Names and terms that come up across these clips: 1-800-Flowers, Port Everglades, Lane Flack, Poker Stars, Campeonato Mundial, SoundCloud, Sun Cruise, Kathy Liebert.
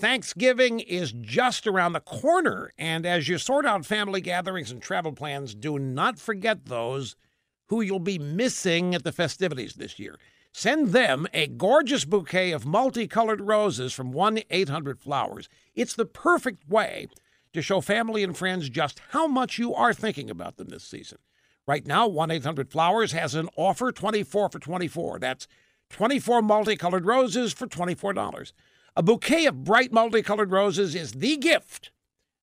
Thanksgiving is just around the corner, and as you sort out family gatherings and travel plans, do not forget those who you'll be missing at the festivities this year. Send them a gorgeous bouquet of multicolored roses from 1-800-Flowers. It's the perfect way to show family and friends just how much you are thinking about them this season. Right now, 1-800-Flowers has an offer, 24 for 24. That's 24 multicolored roses for $24. A bouquet of bright multicolored roses is the gift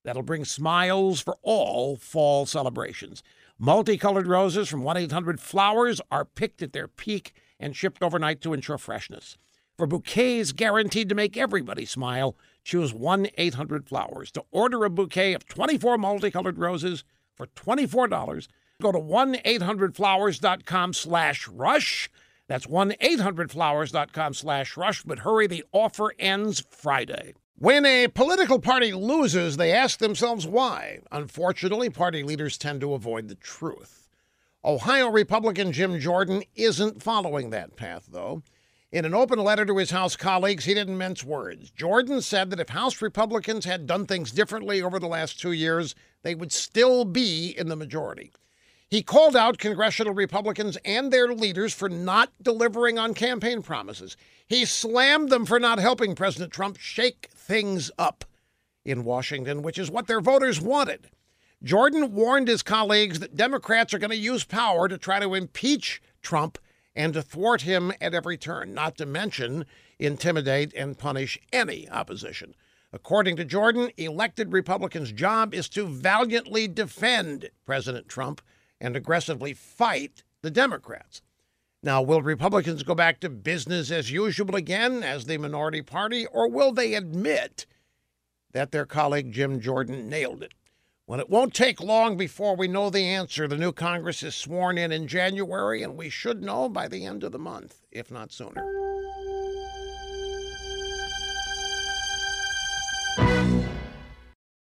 that'll bring smiles for all fall celebrations. Multicolored roses from 1-800-Flowers are picked at their peak and shipped overnight to ensure freshness. For bouquets guaranteed to make everybody smile, choose 1-800-Flowers. To order a bouquet of 24 multicolored roses for $24, go to 1-800-Flowers.com/rush. That's 1-800-Flowers.com/rush, but hurry, the offer ends Friday. When a political party loses, they ask themselves why. Unfortunately, party leaders tend to avoid the truth. Ohio Republican Jim Jordan isn't following that path, though. In an open letter to his House colleagues, he didn't mince words. Jordan said that if House Republicans had done things differently over the last 2 years, they would still be in the majority. He called out congressional Republicans and their leaders for not delivering on campaign promises. He slammed them for not helping President Trump shake things up in Washington, which is what their voters wanted. Jordan warned his colleagues that Democrats are going to use power to try to impeach Trump and to thwart him at every turn, not to mention intimidate and punish any opposition. According to Jordan, elected Republicans' job is to valiantly defend President Trump and aggressively fight the Democrats. Now, will Republicans go back to business as usual again as the minority party, or will they admit that their colleague Jim Jordan nailed it? Well, it won't take long before we know the answer. The new Congress is sworn in January, and we should know by the end of the month, if not sooner.